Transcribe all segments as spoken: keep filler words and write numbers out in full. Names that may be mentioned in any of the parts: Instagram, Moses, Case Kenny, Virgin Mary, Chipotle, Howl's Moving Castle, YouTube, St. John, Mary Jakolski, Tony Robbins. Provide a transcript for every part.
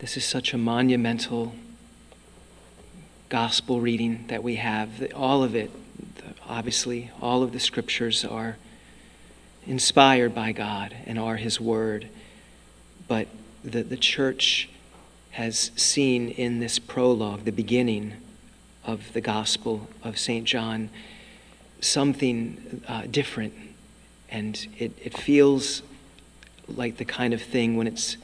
This is such a monumental gospel reading that we have. All of it, obviously, all of the scriptures are inspired by God and are his word. But the, the church has seen in this prologue, the beginning of the gospel of Saint John, something uh, different. And it, it feels like the kind of thing when it's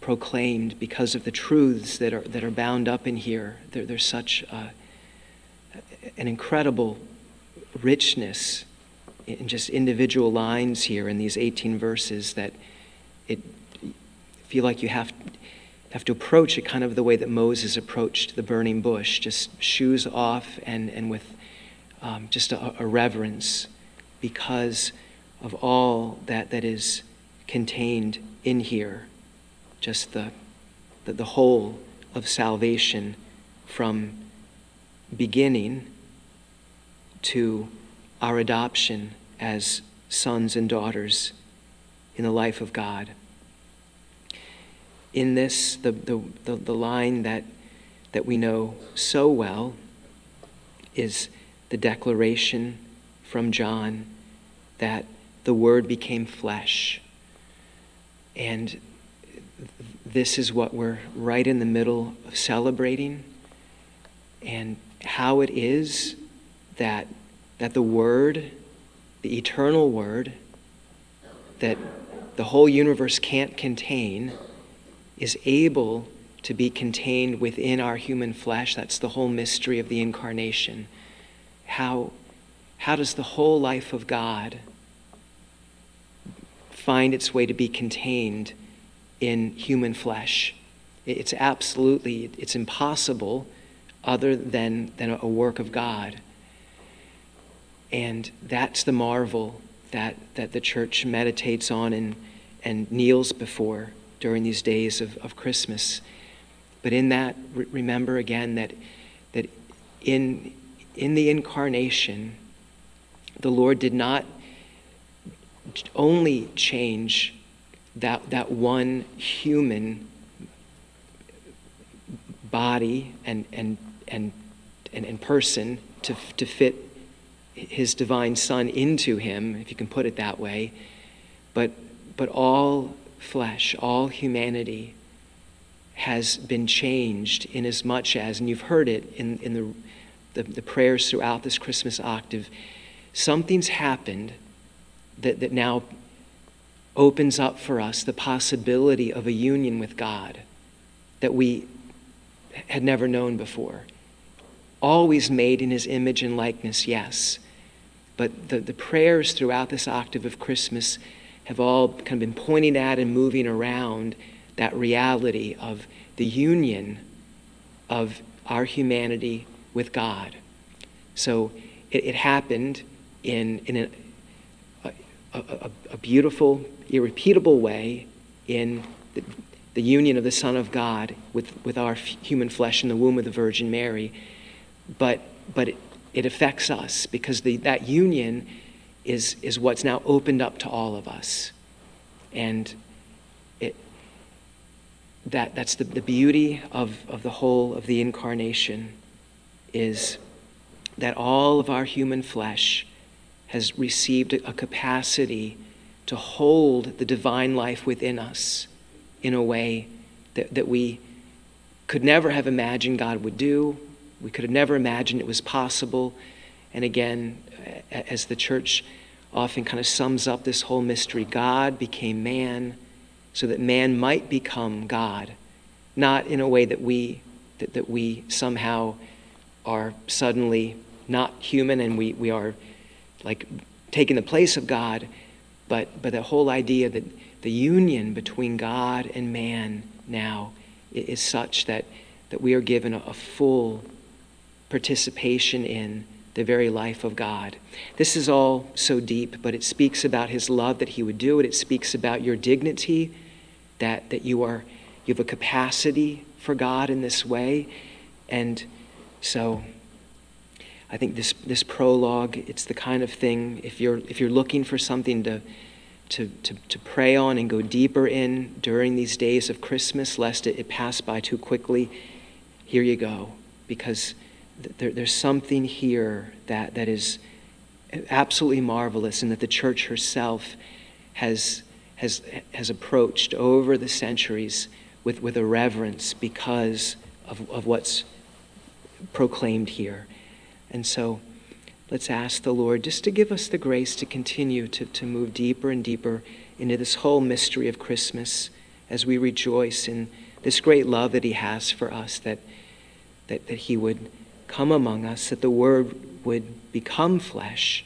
proclaimed, because of the truths that are that are bound up in here. There, there's such uh, an incredible richness in just individual lines here in these eighteen verses that it feel like you have have to approach it kind of the way that Moses approached the burning bush, just shoes off and and with um, just a, a reverence because of all that that is contained in here. Just the, the the whole of salvation from beginning to our adoption as sons and daughters in the life of God. In this, the the, the, the line that that we know so well is the declaration from John that the Word became flesh. And this is what we're right in the middle of celebrating, and how it is that that the Word, the eternal Word, that the whole universe can't contain, is able to be contained within our human flesh. That's the whole mystery of the incarnation. How, how does the whole life of God find its way to be contained in human flesh? It's absolutely, it's impossible other than, than a work of God. And that's the marvel that, that the church meditates on and, and kneels before during these days of, of Christmas. But in that, re- remember again that, that in, in the incarnation, the Lord did not only change that that one human body and and and and, and person to, to fit his divine Son into him, if you can put it that way, but but all flesh, all humanity has been changed in as much as, and you've heard it in, in the, the the prayers throughout this Christmas octave, something's happened that, that now opens up for us the possibility of a union with God that we had never known before. Always made in his image and likeness, yes. But the, the prayers throughout this octave of Christmas have all kind of been pointing at and moving around that reality of the union of our humanity with God. So it, it happened in, in an A, a, a beautiful, irrepeatable way in the, the union of the Son of God with, with our f- human flesh in the womb of the Virgin Mary. But but it, it affects us because the, that union is is what's now opened up to all of us. And it that that's the, the beauty of, of the whole of the incarnation, is that all of our human flesh has received a capacity to hold the divine life within us in a way that, that we could never have imagined God would do. We could have never imagined it was possible. And again, as the church often kind of sums up this whole mystery, God became man so that man might become God, not in a way that we that, that we somehow are suddenly not human and we, we are like taking the place of God, but but the whole idea that the union between God and man now is such that, that we are given a, a full participation in the very life of God. This is all so deep, but it speaks about his love that he would do it. It speaks about your dignity, that, that you are you have a capacity for God in this way. And so I think this this prologue, it's the kind of thing, if you're if you're looking for something to to, to, to pray on and go deeper in during these days of Christmas, lest it, it pass by too quickly, here you go. Because th- there, there's something here that, that is absolutely marvelous, and that the church herself has has has approached over the centuries with, with a reverence because of, of what's proclaimed here. And so let's ask the Lord just to give us the grace to continue to, to move deeper and deeper into this whole mystery of Christmas as we rejoice in this great love that he has for us, that that, that he would come among us, that the Word would become flesh,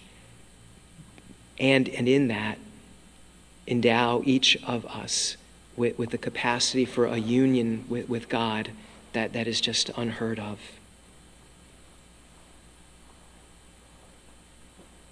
and and in that endow each of us with, with the capacity for a union with, with God that, that is just unheard of.